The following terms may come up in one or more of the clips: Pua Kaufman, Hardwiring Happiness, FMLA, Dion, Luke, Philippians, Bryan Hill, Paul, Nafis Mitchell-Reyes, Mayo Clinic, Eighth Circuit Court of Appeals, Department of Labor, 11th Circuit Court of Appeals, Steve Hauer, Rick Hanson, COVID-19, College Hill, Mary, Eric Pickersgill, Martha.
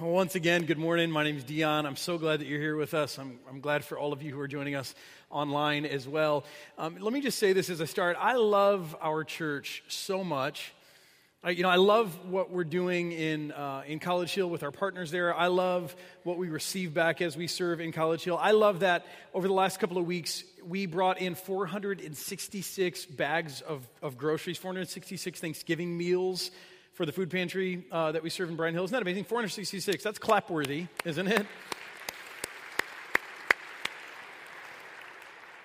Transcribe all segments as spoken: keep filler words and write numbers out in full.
Well, once again, good morning. My name is Dion. I'm so glad that you're here with us. I'm, I'm glad for all of you who are joining us online as well. Um, let me just say this as I start. I love our church so much. I, you know, I love what we're doing in uh, in College Hill with our partners there. I love what we receive back as we serve in College Hill. I love that over the last couple of weeks, we brought in four hundred sixty-six bags of, of groceries, four hundred sixty-six Thanksgiving meals for the food pantry uh, that we serve in Bryan Hill. Isn't that amazing? four hundred sixty-six. That's clapworthy, isn't it?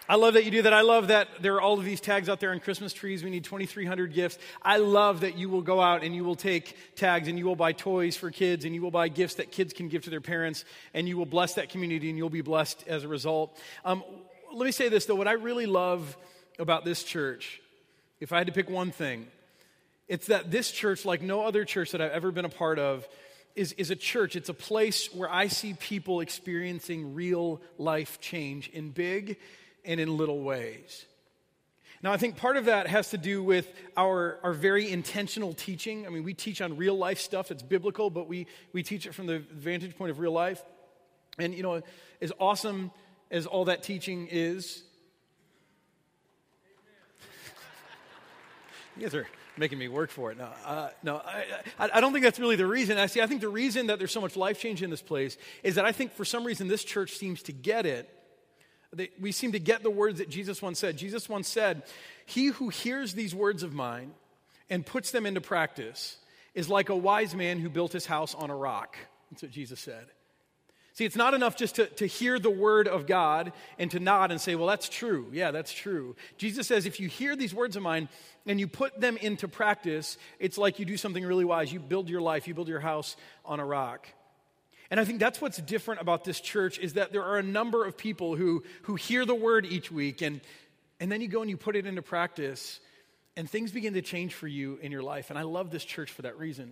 I love that you do that. I love that there are all of these tags out there on Christmas trees. We need twenty-three hundred gifts. I love that you will go out and you will take tags and you will buy toys for kids and you will buy gifts that kids can give to their parents and you will bless that community and you'll be blessed as a result. Um, let me say this, though. What I really love about this church, if I had to pick one thing, it's that this church, like no other church that I've ever been a part of, is, is a church. It's a place where I see people experiencing real life change in big and in little ways. Now, I think part of that has to do with our, our very intentional teaching. I mean, we teach on real life stuff. It's biblical, but we, we teach it from the vantage point of real life. And, you know, as awesome as all that teaching is, you guys are making me work for it. No, uh, no, I, I, I don't think that's really the reason. I see. I think the reason that there's so much life change in this place is that I think for some reason this church seems to get it. They, we seem to get the words that Jesus once said. Jesus once said, "He who hears these words of mine and puts them into practice is like a wise man who built his house on a rock." That's what Jesus said. See, it's not enough just to, to hear the word of God and to nod and say, well, that's true. Yeah, that's true. Jesus says, if you hear these words of mine and you put them into practice, it's like you do something really wise. You build your life, you build your house on a rock. And I think that's what's different about this church is that there are a number of people who, who hear the word each week and, and then you go and you put it into practice and things begin to change for you in your life. And I love this church for that reason.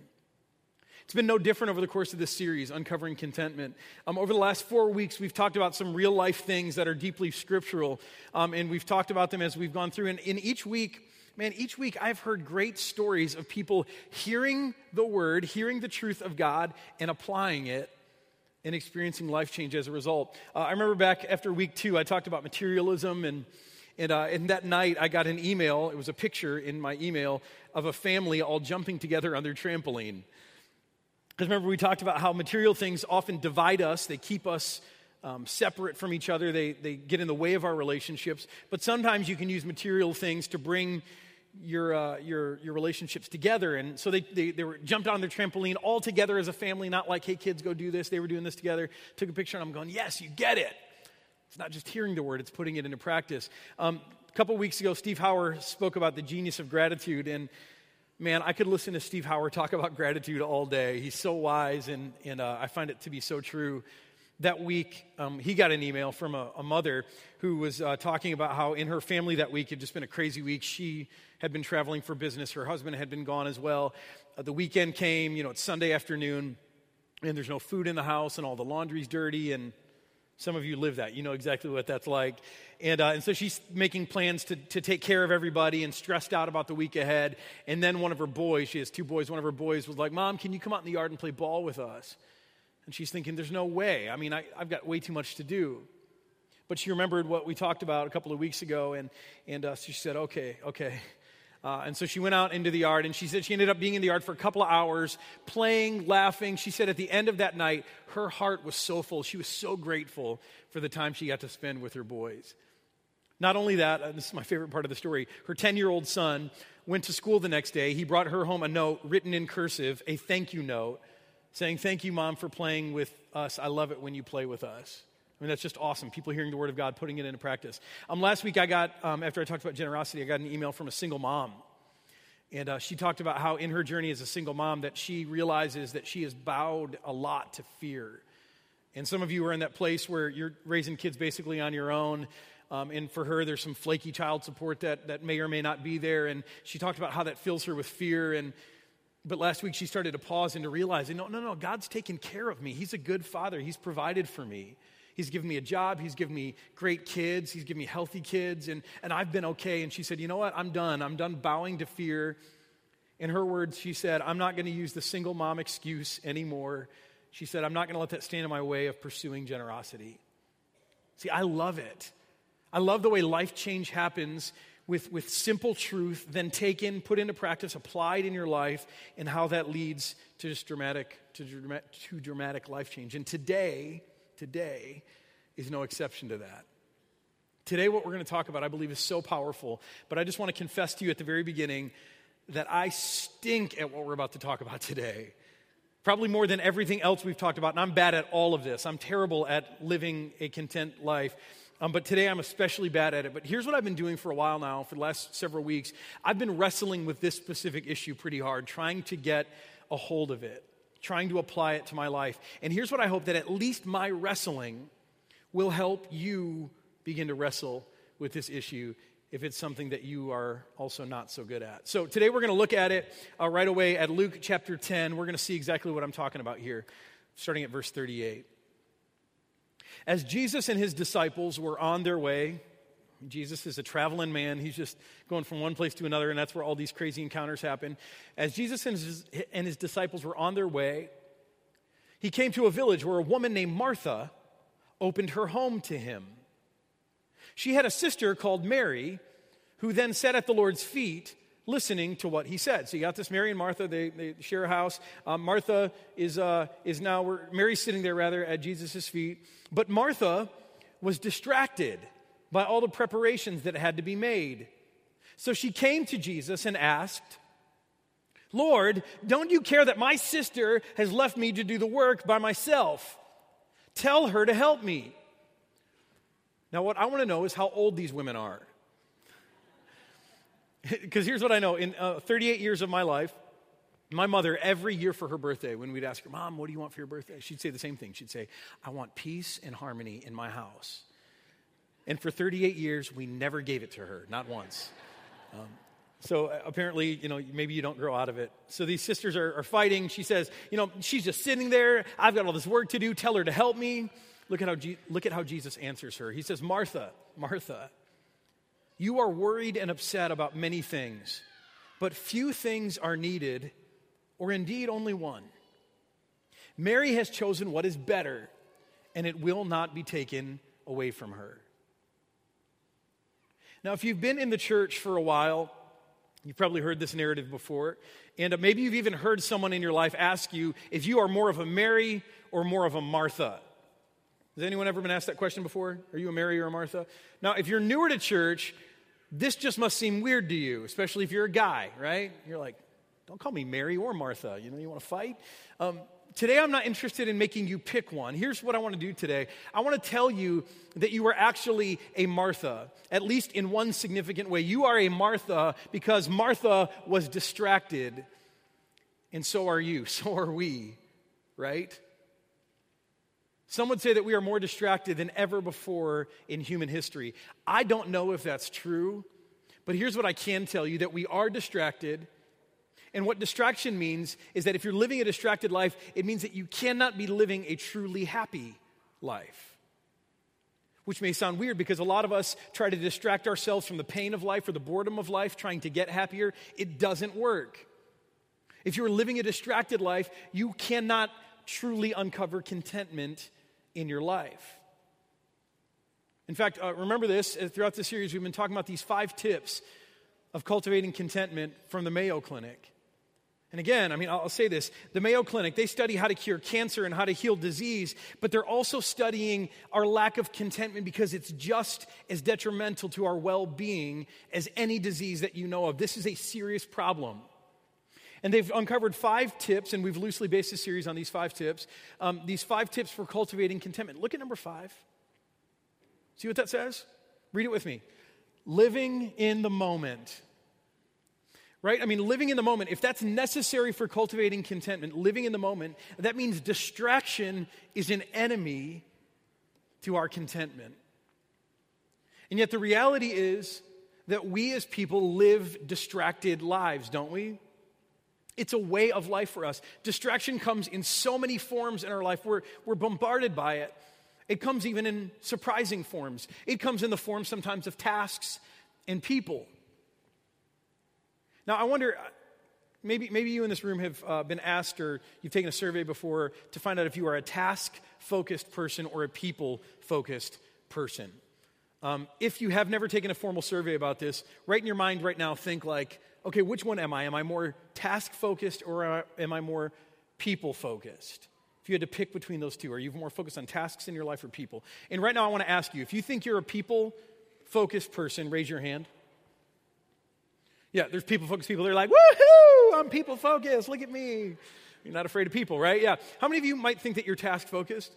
It's been no different over the course of this series, Uncovering Contentment. Um, over the last four weeks, we've talked about some real-life things that are deeply scriptural, um, and we've talked about them as we've gone through. And in each week, man, each week I've heard great stories of people hearing the word, hearing the truth of God, and applying it, and experiencing life change as a result. Uh, I remember back after week two, I talked about materialism, and and, uh, and that night I got an email. It was a picture in my email of a family all jumping together on their trampoline. Because remember, we talked about how material things often divide us. They keep us um, separate from each other. They they get in the way of our relationships. But sometimes you can use material things to bring your uh, your your relationships together. And so they, they, they were jumped on their trampoline all together as a family, not like, hey, kids, go do this. They were doing this together. Took a picture, and I'm going, yes, you get it. It's not just hearing the word. It's putting it into practice. Um, a couple weeks ago, Steve Hauer spoke about the genius of gratitude, and man, I could listen to Steve Hauer talk about gratitude all day. He's so wise, and, and uh, I find it to be so true. That week, um, he got an email from a, a mother who was uh, talking about how in her family that week, it had just been a crazy week. She had been traveling for business. Her husband had been gone as well. Uh, the weekend came, you know, it's Sunday afternoon, and there's no food in the house, and all the laundry's dirty, and some of you live that. You know exactly what that's like. And uh, and so she's making plans to, to take care of everybody and stressed out about the week ahead. And then one of her boys, she has two boys, one of her boys was like, Mom, can you come out in the yard and play ball with us? And she's thinking, there's no way. I mean, I, I've got way too much to do. But she remembered what we talked about a couple of weeks ago. And, and uh, she said, okay, okay. Uh, and so she went out into the yard, and she said she ended up being in the yard for a couple of hours, playing, laughing. She said at the end of that night, her heart was so full. She was so grateful for the time she got to spend with her boys. Not only that, this is my favorite part of the story, her ten-year-old son went to school the next day. He brought her home a note written in cursive, a thank you note, saying, thank you, Mom, for playing with us. I love it when you play with us. I mean, that's just awesome. People hearing the word of God, putting it into practice. Um, last week I got, um, after I talked about generosity, I got an email from a single mom. And uh, she talked about how in her journey as a single mom that she realizes that she has bowed a lot to fear. And some of you are in that place where you're raising kids basically on your own. Um, and for her, there's some flaky child support that, that may or may not be there. And she talked about how that fills her with fear. And But last week she started to pause and to realize, no, no, no, God's taken care of me. He's a good father. He's provided for me. He's given me a job. He's given me great kids. He's given me healthy kids. And, and I've been okay. And she said, you know what? I'm done. I'm done bowing to fear. In her words, she said, I'm not going to use the single mom excuse anymore. she said, I'm not going to let that stand in my way of pursuing generosity. See, I love it. I love the way life change happens with, with simple truth, then taken, put into practice, applied in your life, and how that leads to just dramatic, to, dramatic, to dramatic life change. And today, today is no exception to that. Today, what we're going to talk about, I believe, is so powerful, but I just want to confess to you at the very beginning that I stink at what we're about to talk about today. Probably more than everything else we've talked about, and I'm bad at all of this. I'm terrible at living a content life, um, but today I'm especially bad at it. But here's what I've been doing for a while now, for the last several weeks. I've been wrestling with this specific issue pretty hard, trying to get a hold of it, trying to apply it to my life. And here's what I hope, that at least my wrestling will help you begin to wrestle with this issue if it's something that you are also not so good at. So today we're going to look at it uh, right away at Luke chapter ten. We're going to see exactly what I'm talking about here, starting at verse thirty-eight. As Jesus and his disciples were on their way, Jesus is a traveling man. He's just going from one place to another, and that's where all these crazy encounters happen. As Jesus and his, and his disciples were on their way, he came to a village where a woman named Martha opened her home to him. She had a sister called Mary, who then sat at the Lord's feet listening to what he said. So you got this Mary and Martha, they, they share a house. Um, Martha is uh, is now, we're, Mary's sitting there rather at Jesus' feet. But Martha was distracted by all the preparations that had to be made. So she came to Jesus and asked, Lord, don't you care that my sister has left me to do the work by myself? Tell her to help me. Now, what I want to know is how old these women are. Because here's what I know. In uh, thirty-eight years of my life, my mother, every year for her birthday, when we'd ask her, Mom, what do you want for your birthday? She'd say the same thing. She'd say, I want peace and harmony in my house. And for thirty-eight years, we never gave it to her, not once. Um, so apparently, you know, maybe you don't grow out of it. So these sisters are, are fighting. She says, you know, she's just sitting there. I've got all this work to do. Tell her to help me. Look at how Je- look at how Jesus answers her. He says, Martha, Martha, you are worried and upset about many things, but few things are needed, or indeed only one. Mary has chosen what is better, and it will not be taken away from her. Now, if you've been in the church for a while, you've probably heard this narrative before, and maybe you've even heard someone in your life ask you if you are more of a Mary or more of a Martha. Has anyone ever been asked that question before? Are you a Mary or a Martha? Now, if you're newer to church, this just must seem weird to you, especially if you're a guy, right? You're like, don't call me Mary or Martha. You know, you want to fight? Um, today, I'm not interested in making you pick one. Here's what I want to do today. I want to tell you that you are actually a Martha, at least in one significant way. You are a Martha because Martha was distracted, and so are you. So are we, right? Some would say that we are more distracted than ever before in human history. I don't know if that's true, but here's what I can tell you, that we are distracted. And what distraction means is that if you're living a distracted life, it means that you cannot be living a truly happy life. Which may sound weird because a lot of us try to distract ourselves from the pain of life or the boredom of life, trying to get happier. It doesn't work. If you're living a distracted life, you cannot truly uncover contentment in your life. In fact, uh, remember this, uh, throughout this series, we've been talking about these five tips of cultivating contentment from the Mayo Clinic. And again, I mean, I'll, I'll say this, the Mayo Clinic, they study how to cure cancer and how to heal disease, but they're also studying our lack of contentment because it's just as detrimental to our well-being as any disease that you know of. This is a serious problem. And they've uncovered five tips, and we've loosely based this series on these five tips, um, these five tips for cultivating contentment. Look at number five. See what that says? Read it with me. Living in the moment. Right? I mean, living in the moment, if that's necessary for cultivating contentment, living in the moment, that means distraction is an enemy to our contentment. And yet the reality is that we as people live distracted lives, don't we? It's a way of life for us. Distraction comes in so many forms in our life. We're, we're bombarded by it. It comes even in surprising forms. It comes in the form sometimes of tasks and people. Now, I wonder, Maybe maybe you in this room have uh, been asked, or you've taken a survey before to find out if you are a task-focused person or a people-focused person. Um, if you have never taken a formal survey about this, right in your mind right now, think like, okay, which one am I? Am I more task-focused or am I more people-focused? If you had to pick between those two, are you more focused on tasks in your life or people? And right now I want to ask you, if you think you're a people-focused person, raise your hand. Yeah, there's people-focused people. They're like, woohoo, I'm people-focused. Look at me. You're not afraid of people, right? Yeah. How many of you might think that you're task-focused?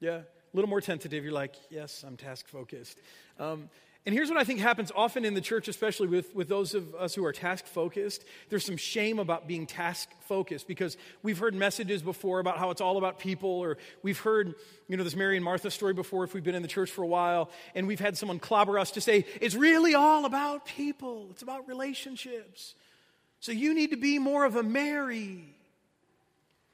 Yeah, a little more tentative. You're like, yes, I'm task-focused. Um, and here's what I think happens often in the church, especially with, with those of us who are task-focused. There's some shame about being task-focused because we've heard messages before about how it's all about people, or we've heard, you know, this Mary and Martha story before if we've been in the church for a while, and we've had someone clobber us to say, it's really all about people. It's about relationships. So you need to be more of a Mary.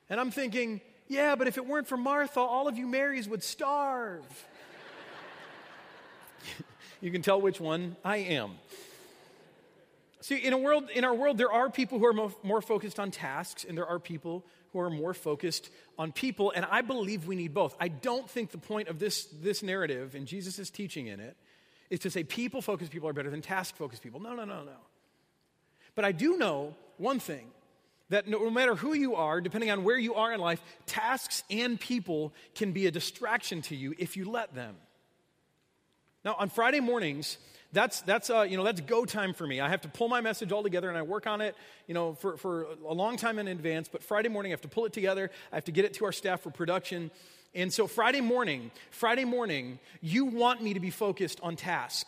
And I'm thinking, yeah, but if it weren't for Martha, all of you Marys would starve. You can tell which one I am. See, in a world, in our world, there are people who are mo- more focused on tasks, and there are people who are more focused on people, and I believe we need both. I don't think the point of this, this narrative, and Jesus' teaching in it, is to say people-focused people are better than task-focused people. No, no, no, no. But I do know one thing, that no matter who you are, depending on where you are in life, tasks and people can be a distraction to you if you let them. Now, on Friday mornings, that's that's uh, you know that's go time for me. I have to pull my message all together, and I work on it, you know, for, for a long time in advance. But Friday morning, I have to pull it together. I have to get it to our staff for production. And so Friday morning, Friday morning, you want me to be focused on task.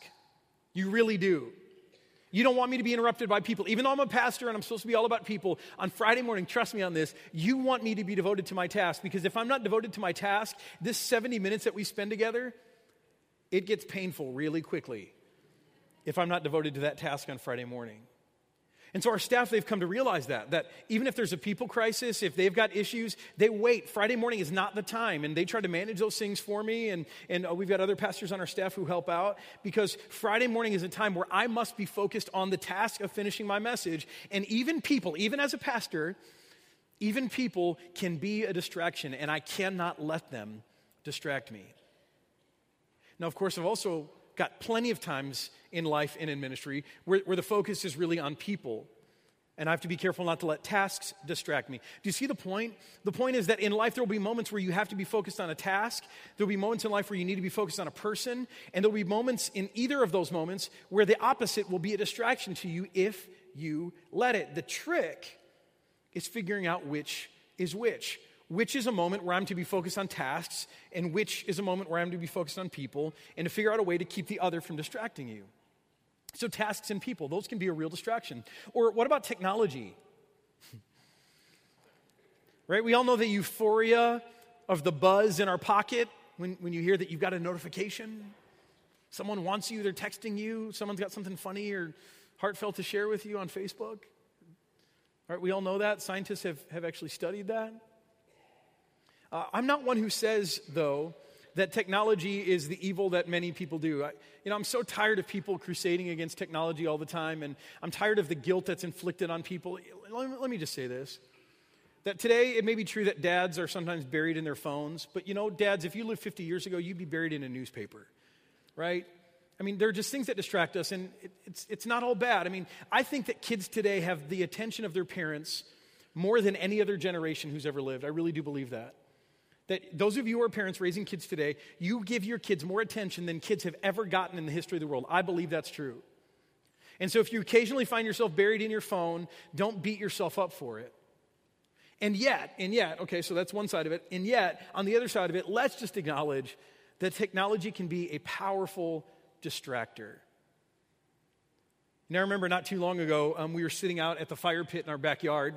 You really do. You don't want me to be interrupted by people. Even though I'm a pastor and I'm supposed to be all about people, on Friday morning, trust me on this, you want me to be devoted to my task. Because if I'm not devoted to my task, this seventy minutes that we spend together, it gets painful really quickly if I'm not devoted to that task on Friday morning. And so our staff, they've come to realize that, that even if there's a people crisis, if they've got issues, they wait. Friday morning is not the time, and they try to manage those things for me, and, and we've got other pastors on our staff who help out, because Friday morning is a time where I must be focused on the task of finishing my message. And even people, even as a pastor, even people can be a distraction, and I cannot let them distract me. Now, of course, I've also got plenty of times in life and in ministry where, where the focus is really on people. And I have to be careful not to let tasks distract me. Do you see the point? The point is that in life there will be moments where you have to be focused on a task. There will be moments in life where you need to be focused on a person. And there will be moments in either of those moments where the opposite will be a distraction to you if you let it. The trick is figuring out which is which. Which is a moment where I'm to be focused on tasks, and which is a moment where I'm to be focused on people, and to figure out a way to keep the other from distracting you. So tasks and people, those can be a real distraction. Or what about technology? Right? We all know the euphoria of the buzz in our pocket when, when you hear that you've got a notification. Someone wants you, they're texting you, someone's got something funny or heartfelt to share with you on Facebook. All right, we all know that. Scientists have, have actually studied that. Uh, I'm not one who says, though, that technology is the evil that many people do. I, you know, I'm so tired of people crusading against technology all the time, and I'm tired of the guilt that's inflicted on people. Let me, let me just say this, that today it may be true that dads are sometimes buried in their phones, but you know, dads, if you lived fifty years ago, you'd be buried in a newspaper, right? I mean, there are just things that distract us, and it, it's it's not all bad. I mean, I think that kids today have the attention of their parents more than any other generation who's ever lived. I really do believe that. That those of you who are parents raising kids today, you give your kids more attention than kids have ever gotten in the history of the world. I believe that's true. And so if you occasionally find yourself buried in your phone, don't beat yourself up for it. And yet, and yet, okay, so that's one side of it. And yet, on the other side of it, let's just acknowledge that technology can be a powerful distractor. Now, I remember not too long ago, um, we were sitting out at the fire pit in our backyard.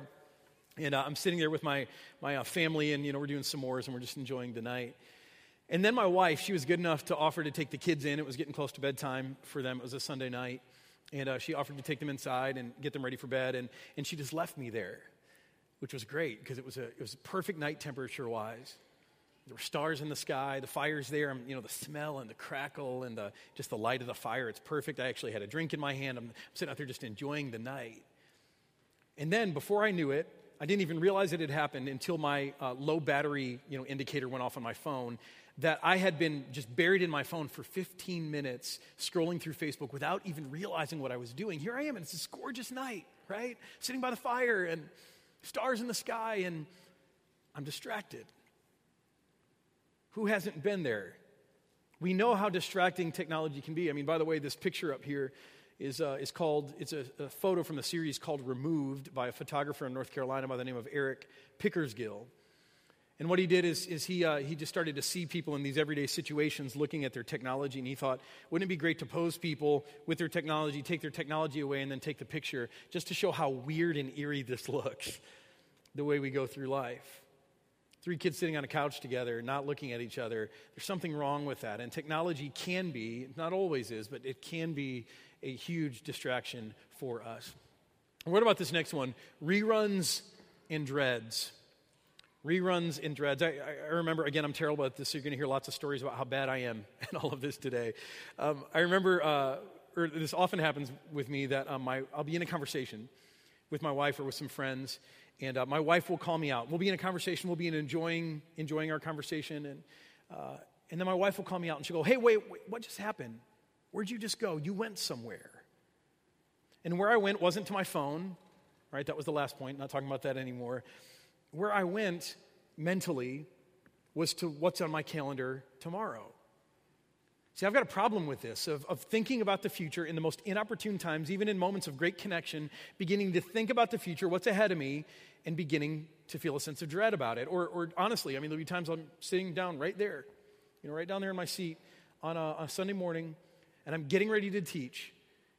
And uh, I'm sitting there with my my uh, family, and you know we're doing s'mores, and we're just enjoying the night. And then my wife, she was good enough to offer to take the kids in. It was getting close to bedtime for them. It was a Sunday night, and uh, she offered to take them inside and get them ready for bed. And and she just left me there, which was great because it was a it was perfect night temperature wise. There were stars in the sky, the fire's there, and, you know, the smell and the crackle and the just the light of the fire. It's perfect. I actually had a drink in my hand. I'm sitting out there just enjoying the night. And then before I knew it, I didn't even realize it had happened until my uh, low battery, you know, indicator went off on my phone, that I had been just buried in my phone for fifteen minutes scrolling through Facebook without even realizing what I was doing. Here I am, and it's this gorgeous night, right? Sitting by the fire and stars in the sky, and I'm distracted. Who hasn't been there? We know how distracting technology can be. I mean, by the way, this picture up here is uh, is called, it's a, a photo from a series called Removed by a photographer in North Carolina by the name of Eric Pickersgill. And what he did is, is he uh, he just started to see people in these everyday situations looking at their technology, and he thought, wouldn't it be great to pose people with their technology, take their technology away, and then take the picture just to show how weird and eerie this looks, the way we go through life. Three kids sitting on a couch together, not looking at each other. There's something wrong with that. And technology can be, not always is, but it can be a huge distraction for us. And what about this next one? Reruns and dreads. Reruns and dreads. I, I remember, again, I'm terrible at this, so you're going to hear lots of stories about how bad I am in all of this today. Um, I remember, uh, or this often happens with me, that um, my, I'll be in a conversation with my wife or with some friends, and uh, my wife will call me out. We'll be in a conversation. We'll be in enjoying enjoying our conversation. And uh, and then my wife will call me out, and she'll go, hey, wait, wait, what just happened? Where'd you just go? You went somewhere. And where I went wasn't to my phone, right? That was the last point. Not talking about that anymore. Where I went mentally was to what's on my calendar tomorrow. See, I've got a problem with this, of, of thinking about the future in the most inopportune times, even in moments of great connection, beginning to think about the future, what's ahead of me, and beginning to feel a sense of dread about it. Or, or honestly, I mean, there'll be times I'm sitting down right there, you know, right down there in my seat on a, on a Sunday morning, and I'm getting ready to teach.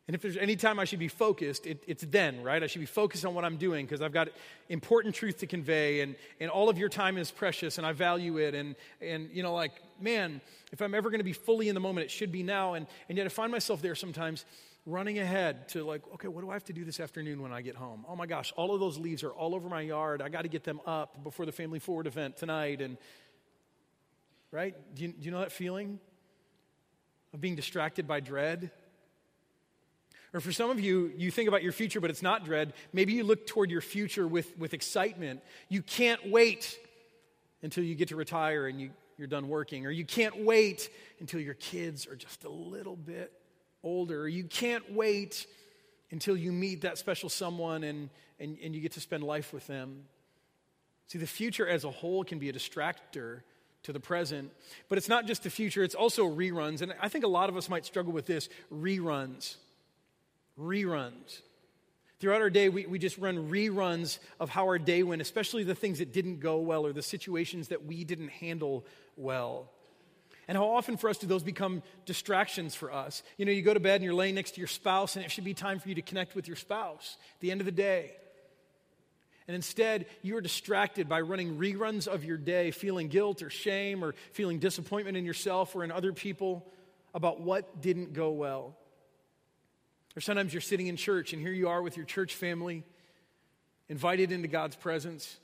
And if there's any time I should be focused, it, it's then, right? I should be focused on what I'm doing because I've got important truth to convey, and, and all of your time is precious, and I value it. And, and you know, like, man, if I'm ever going to be fully in the moment, it should be now. And, and yet I find myself there sometimes running ahead to like, okay, what do I have to do this afternoon when I get home? Oh, my gosh, all of those leaves are all over my yard. I got to get them up before the Family Forward event tonight. And right? Do you, do you know that feeling of being distracted by dread? Or for some of you, you think about your future, but it's not dread. Maybe you look toward your future with, with excitement. You can't wait until you get to retire and you, you're done working. Or you can't wait until your kids are just a little bit older. Or you can't wait until you meet that special someone and, and, and you get to spend life with them. See, the future as a whole can be a distractor to the present. But it's not just the future, it's also reruns. And I think a lot of us might struggle with this, reruns. Reruns. Throughout our day, we, we just run reruns of how our day went, especially the things that didn't go well or the situations that we didn't handle well. And how often for us do those become distractions for us? You know, you go to bed and you're laying next to your spouse, and it should be time for you to connect with your spouse at the end of the day. And instead, you are distracted by running reruns of your day, feeling guilt or shame or feeling disappointment in yourself or in other people about what didn't go well. Or sometimes you're sitting in church, and here you are with your church family, invited into God's presence,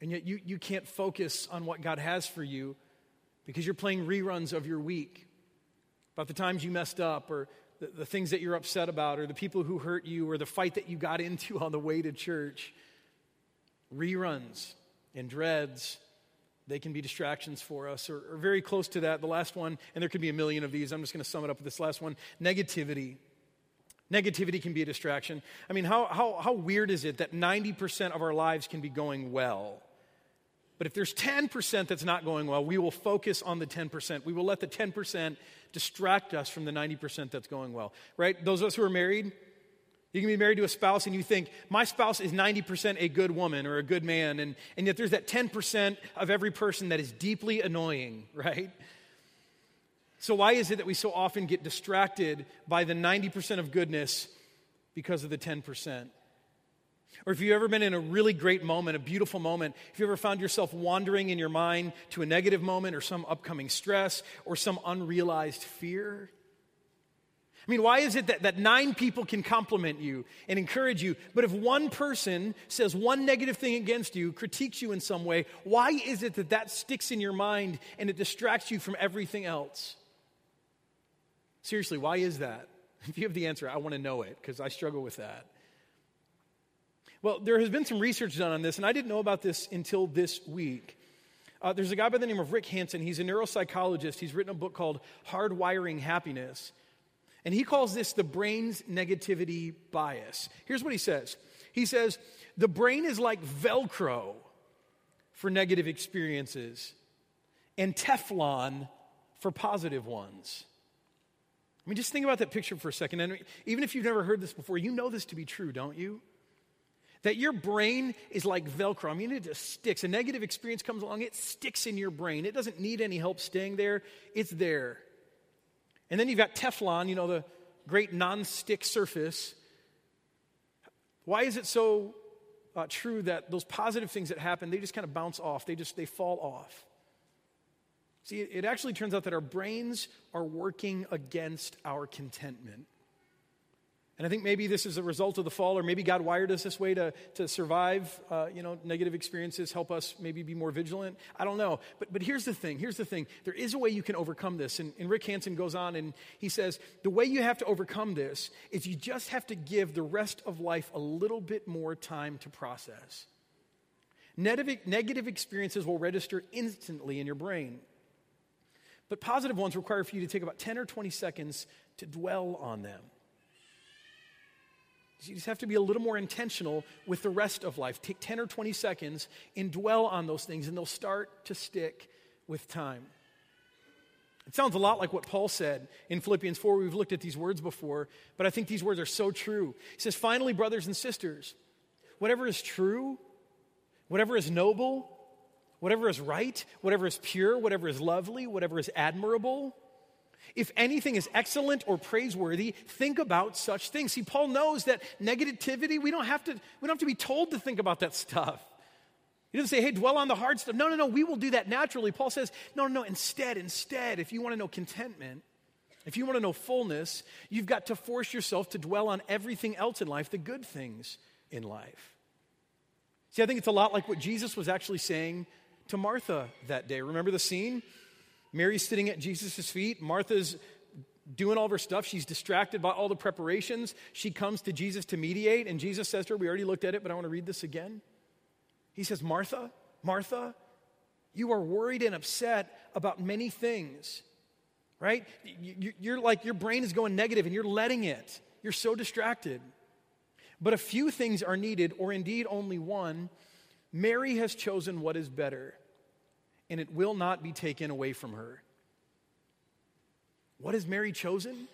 and yet you, you can't focus on what God has for you because you're playing reruns of your week, about the times you messed up, or the, the things that you're upset about, or the people who hurt you, or the fight that you got into on the way to church. Reruns and dreads, they can be distractions for us, or, or very close to that. The last one, and there could be a million of these, I'm just going to sum it up with this last one, negativity. Negativity can be a distraction. I mean, how, how how weird is it that ninety percent of our lives can be going well? But if there's ten percent that's not going well, we will focus on the ten percent. We will let the ten percent distract us from the ninety percent that's going well, right? Those of us who are married, you can be married to a spouse and you think, my spouse is ninety percent a good woman or a good man, and, and yet there's that ten percent of every person that is deeply annoying, right? So why is it that we so often get distracted by the ninety percent of goodness because of the ten percent? Or if you've ever been in a really great moment, a beautiful moment, if you ever found yourself wandering in your mind to a negative moment or some upcoming stress or some unrealized fear? I mean, why is it that, that nine people can compliment you and encourage you, but if one person says one negative thing against you, critiques you in some way, why is it that that sticks in your mind and it distracts you from everything else? Seriously, why is that? If you have the answer, I want to know it because I struggle with that. Well, there has been some research done on this, and I didn't know about this until this week. Uh, there's a guy by the name of Rick Hanson. He's a neuropsychologist. He's written a book called Hardwiring Happiness. And he calls this the brain's negativity bias. Here's what he says. He says, the brain is like Velcro for negative experiences and Teflon for positive ones. I mean, just think about that picture for a second. And even if you've never heard this before, you know this to be true, don't you? That your brain is like Velcro. I mean, it just sticks. A negative experience comes along, it sticks in your brain. It doesn't need any help staying there. It's there. And then you've got Teflon, you know, the great non-stick surface. Why is it so uh, true that those positive things that happen, they just kind of bounce off. They just, they fall off. See, it actually turns out that our brains are working against our contentment. And I think maybe this is a result of the fall, or maybe God wired us this way to, to survive, uh, you know, negative experiences, help us maybe be more vigilant. I don't know. But but here's the thing. Here's the thing. There is a way you can overcome this. And, and Rick Hanson goes on and he says, the way you have to overcome this is you just have to give the rest of life a little bit more time to process. Negative, negative experiences will register instantly in your brain. But positive ones require for you to take about ten or twenty seconds to dwell on them. You just have to be a little more intentional with the rest of life. Take ten or twenty seconds and dwell on those things, and they'll start to stick with time. It sounds a lot like what Paul said in Philippians four. We've looked at these words before, but I think these words are so true. He says, finally, brothers and sisters, whatever is true, whatever is noble, whatever is right, whatever is pure, whatever is lovely, whatever is admirable, if anything is excellent or praiseworthy, think about such things. See, Paul knows that negativity, we don't have to, we don't have to be told to think about that stuff. He doesn't say, hey, dwell on the hard stuff. No, no, no, we will do that naturally. Paul says, no, no, no, instead, instead, if you want to know contentment, if you want to know fullness, you've got to force yourself to dwell on everything else in life, the good things in life. See, I think it's a lot like what Jesus was actually saying to Martha that day. Remember the scene? Mary's sitting at Jesus' feet. Martha's doing all of her stuff. She's distracted by all the preparations. She comes to Jesus to mediate, and Jesus says to her, we already looked at it, but I want to read this again. He says, Martha, Martha, you are worried and upset about many things, right? You're like, your brain is going negative, and you're letting it. You're so distracted. But a few things are needed, or indeed only one. Mary has chosen what is better, and it will not be taken away from her. What has Mary chosen?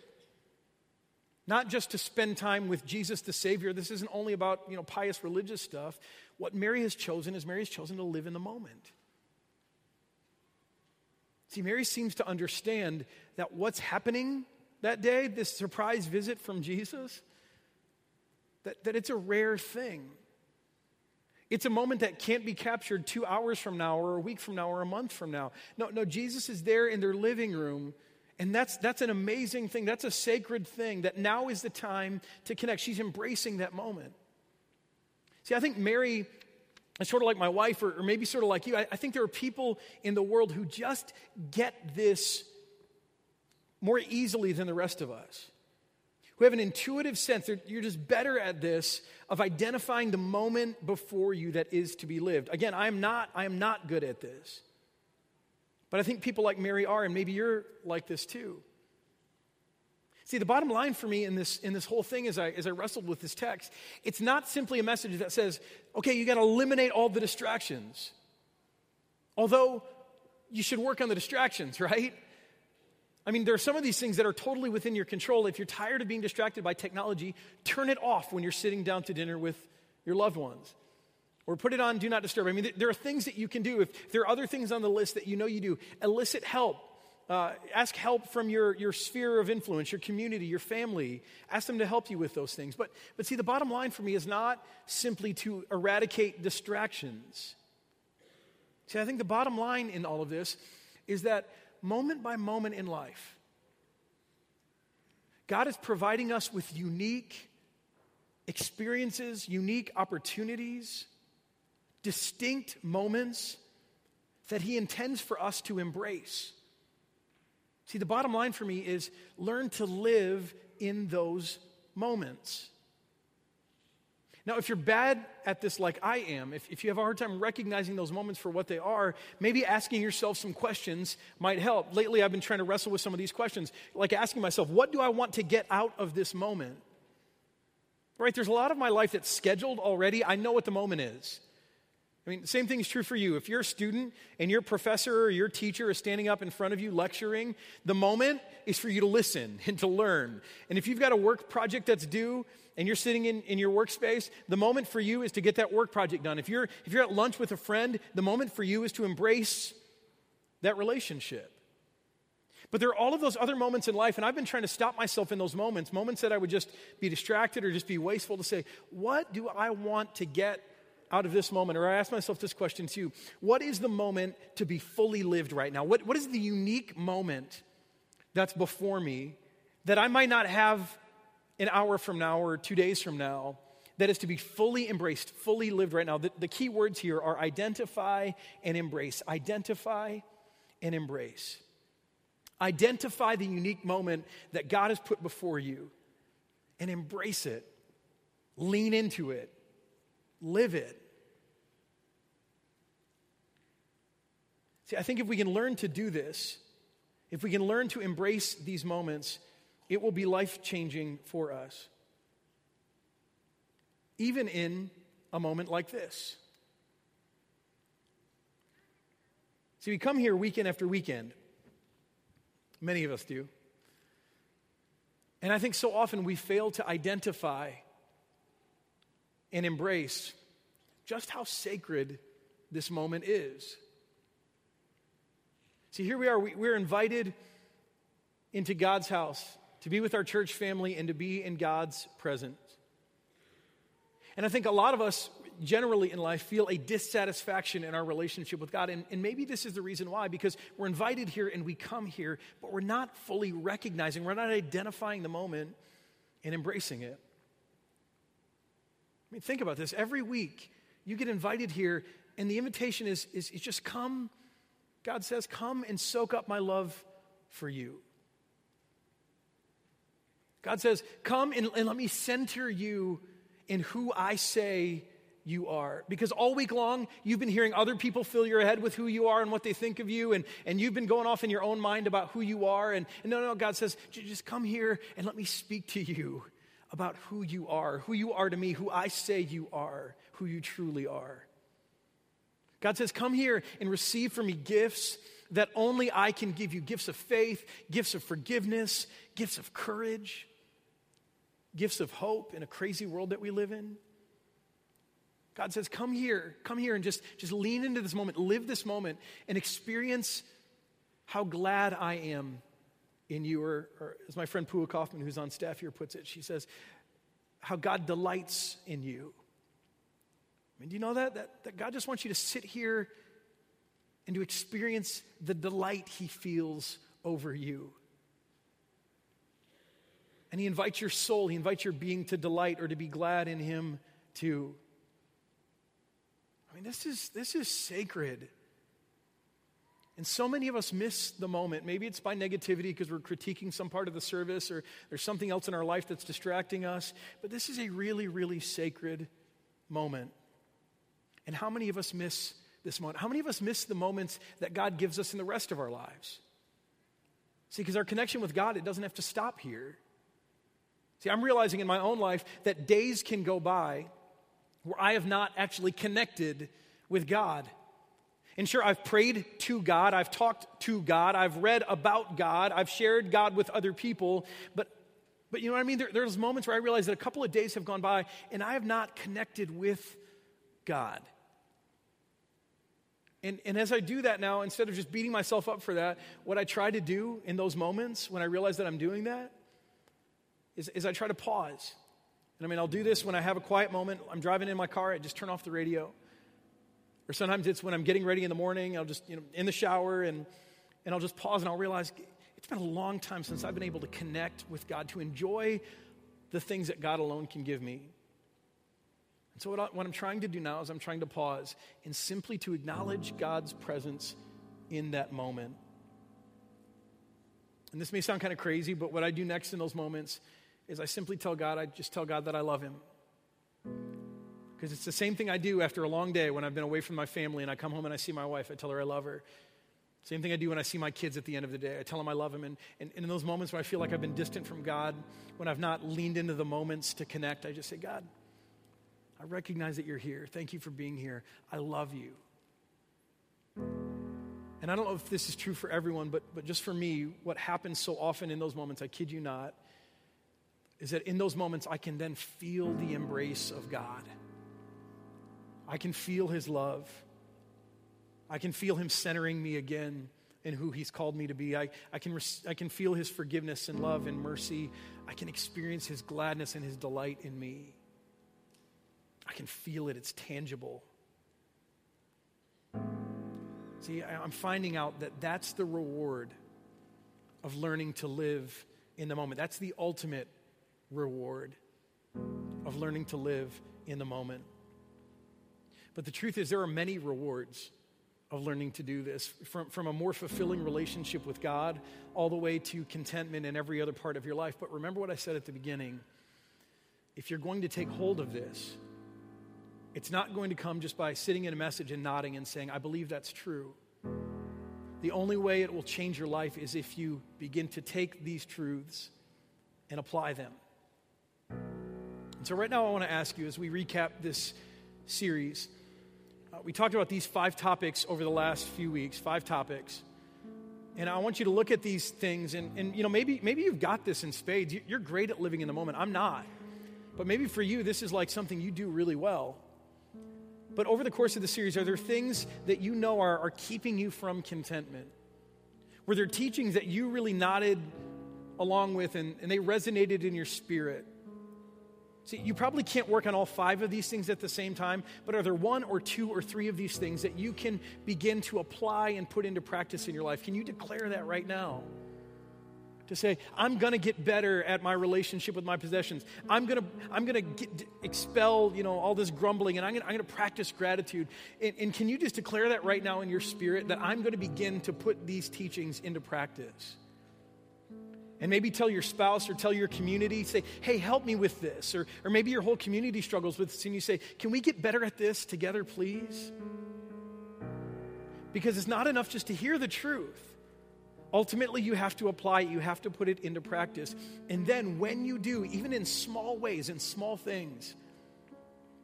Not just to spend time with Jesus the Savior. This isn't only about, you know, pious religious stuff. What Mary has chosen is Mary has chosen to live in the moment. See, Mary seems to understand that what's happening that day, this surprise visit from Jesus, that, that it's a rare thing. It's a moment that can't be captured two hours from now or a week from now or a month from now. No, no, Jesus is there in their living room, and that's that's an amazing thing. That's a sacred thing, that now is the time to connect. She's embracing that moment. See, I think Mary is sort of like my wife, or, or maybe sort of like you. I, I think there are people in the world who just get this more easily than the rest of us, who have an intuitive sense, you're just better at this, of identifying the moment before you that is to be lived. Again, I am not, I am not good at this. But I think people like Mary are, and maybe you're like this too. See, the bottom line for me in this in this whole thing as I, as I wrestled with this text, it's not simply a message that says, okay, you got to eliminate all the distractions. Although you should work on the distractions, right? I mean, there are some of these things that are totally within your control. If you're tired of being distracted by technology, turn it off when you're sitting down to dinner with your loved ones. Or put it on Do Not Disturb. I mean, there are things that you can do. If there are other things on the list that you know you do, elicit help. Uh, ask help from your, your sphere of influence, your community, your family. Ask them to help you with those things. But, but see, the bottom line for me is not simply to eradicate distractions. See, I think the bottom line in all of this is that moment by moment in life, God is providing us with unique experiences, unique opportunities, distinct moments that He intends for us to embrace. See, the bottom line for me is learn to live in those moments. Now, if you're bad at this like I am, if, if you have a hard time recognizing those moments for what they are, maybe asking yourself some questions might help. Lately, I've been trying to wrestle with some of these questions, like asking myself, what do I want to get out of this moment? Right? There's a lot of my life that's scheduled already. I know what the moment is. I mean, same thing is true for you. If you're a student and your professor or your teacher is standing up in front of you lecturing, the moment is for you to listen and to learn. And if you've got a work project that's due and you're sitting in, in your workspace, the moment for you is to get that work project done. If you're, if you're at lunch with a friend, the moment for you is to embrace that relationship. But there are all of those other moments in life, and I've been trying to stop myself in those moments, moments that I would just be distracted or just be wasteful, to say, what do I want to get out of this moment? Or I ask myself this question too: what is the moment to be fully lived right now? What, what is the unique moment that's before me that I might not have an hour from now or two days from now, that is to be fully embraced, fully lived right now? The, the key words here are identify and embrace. Identify and embrace. Identify the unique moment that God has put before you and embrace it. Lean into it. Live it. See, I think if we can learn to do this, if we can learn to embrace these moments, it will be life-changing for us. Even in a moment like this. See, we come here weekend after weekend. Many of us do. And I think so often we fail to identify and embrace just how sacred this moment is. See, here we are. We, we're invited into God's house to be with our church family and to be in God's presence. And I think a lot of us generally in life feel a dissatisfaction in our relationship with God. And, and maybe this is the reason why, because we're invited here and we come here, but we're not fully recognizing, we're not identifying the moment and embracing it. I mean, think about this. Every week you get invited here, and the invitation is, is, is just come. God says, come and soak up my love for you. God says, come and, and let me center you in who I say you are. Because all week long, you've been hearing other people fill your head with who you are and what they think of you, and, and you've been going off in your own mind about who you are. And, and no, no, God says, just come here and let me speak to you about who you are, who you are to me, who I say you are, who you truly are. God says, come here and receive from me gifts that only I can give you, gifts of faith, gifts of forgiveness, gifts of courage, gifts of hope in a crazy world that we live in. God says, come here, come here and just, just lean into this moment, live this moment, and experience how glad I am in you, or, or as my friend Pua Kaufman, who's on staff here, puts it. She says, how God delights in you. I mean, do you know that? that? That God just wants you to sit here and to experience the delight he feels over you. And he invites your soul, he invites your being to delight or to be glad in him too. I mean, this is this is sacred. And so many of us miss the moment. Maybe it's by negativity because we're critiquing some part of the service, or there's something else in our life that's distracting us. But this is a really, really sacred moment. And how many of us miss this moment? How many of us miss the moments that God gives us in the rest of our lives? See, because our connection with God, it doesn't have to stop here. See, I'm realizing in my own life that days can go by where I have not actually connected with God. And sure, I've prayed to God, I've talked to God, I've read about God, I've shared God with other people, but but you know what I mean? There, there's moments where I realize that a couple of days have gone by and I have not connected with God. And, and as I do that now, instead of just beating myself up for that, what I try to do in those moments when I realize that I'm doing that is, is I try to pause. And I mean, I'll do this when I have a quiet moment. I'm driving in my car, I just turn off the radio. Or sometimes it's when I'm getting ready in the morning, I'll just, you know, in the shower, and, and I'll just pause and I'll realize it's been a long time since I've been able to connect with God, to enjoy the things that God alone can give me. And so what, I, what I'm trying to do now is I'm trying to pause and simply to acknowledge God's presence in that moment. And this may sound kind of crazy, but what I do next in those moments is I simply tell God, I just tell God that I love him. because it's the same thing I do after a long day when I've been away from my family and I come home and I see my wife. I tell her I love her. Same thing I do when I see my kids at the end of the day. I tell them I love them. And, and, and in those moments where I feel like I've been distant from God, when I've not leaned into the moments to connect, I just say, God, I recognize that you're here. Thank you for being here. I love you. And I don't know if this is true for everyone, but, but just for me, what happens so often in those moments, I kid you not, is that in those moments, I can then feel the embrace of God. I can feel his love. I can feel him centering me again in who he's called me to be. I, I can res- I can feel his forgiveness and love and mercy. I can experience his gladness and his delight in me. I can feel it. It's tangible. See, I, I'm finding out that that's the reward of learning to live in the moment. That's the ultimate reward of learning to live in the moment. But the truth is, there are many rewards of learning to do this, from, from a more fulfilling relationship with God all the way to contentment in every other part of your life. But remember what I said at the beginning. If you're going to take hold of this, it's not going to come just by sitting in a message and nodding and saying, I believe that's true. The only way it will change your life is if you begin to take these truths and apply them. And so right now I want to ask you, as we recap this series, we talked about these five topics over the last few weeks, five topics. And I want you to look at these things and, and you know, maybe maybe you've got this in spades. You're great at living in the moment. I'm not. But maybe for you, this is like something you do really well. But over the course of the series, are there things that you know are, are keeping you from contentment? Were there teachings that you really nodded along with and, and they resonated in your spirit? See, you probably can't work on all five of these things at the same time, but are there one or two or three of these things that you can begin to apply and put into practice in your life? Can you declare that right now? To say, I'm going to get better at my relationship with my possessions. I'm going to I'm gonna get, expel, you know, all this grumbling, and I'm going I'm to practice gratitude. And, and can you just declare that right now in your spirit, that I'm going to begin to put these teachings into practice? And maybe tell your spouse or tell your community, say, hey, help me with this. Or, or maybe your whole community struggles with this and you say, can we get better at this together, please? Because it's not enough just to hear the truth. Ultimately, you have to apply it. You have to put it into practice. And then when you do, even in small ways, in small things,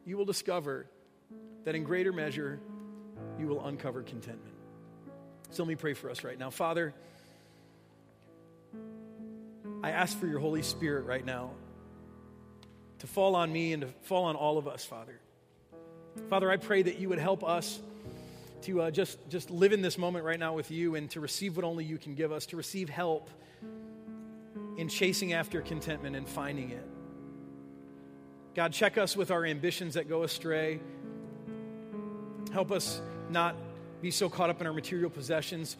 you will discover that in greater measure, you will uncover contentment. So let me pray for us right now. Father, I ask for your Holy Spirit right now to fall on me and to fall on all of us, Father. Father, I pray that you would help us to uh, just, just live in this moment right now with you and to receive what only you can give us, to receive help in chasing after contentment and finding it. God, check us with our ambitions that go astray. Help us not be so caught up in our material possessions.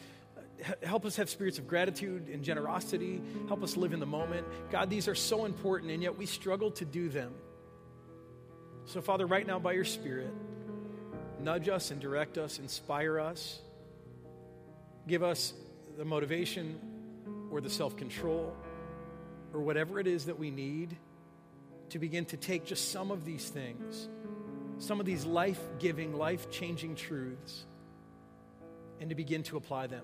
Help us have spirits of gratitude and generosity. Help us live in the moment. God, these are so important, and yet we struggle to do them. So, Father, right now by your Spirit, nudge us and direct us, inspire us. Give us the motivation or the self-control or whatever it is that we need to begin to take just some of these things, some of these life-giving, life-changing truths, and to begin to apply them.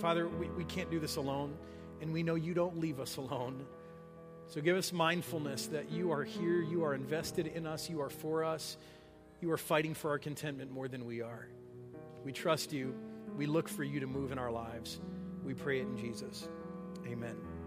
Father, we, we can't do this alone, and we know you don't leave us alone. So give us mindfulness that you are here, you are invested in us, you are for us, you are fighting for our contentment more than we are. We trust you. We look for you to move in our lives. We pray it in Jesus. Amen.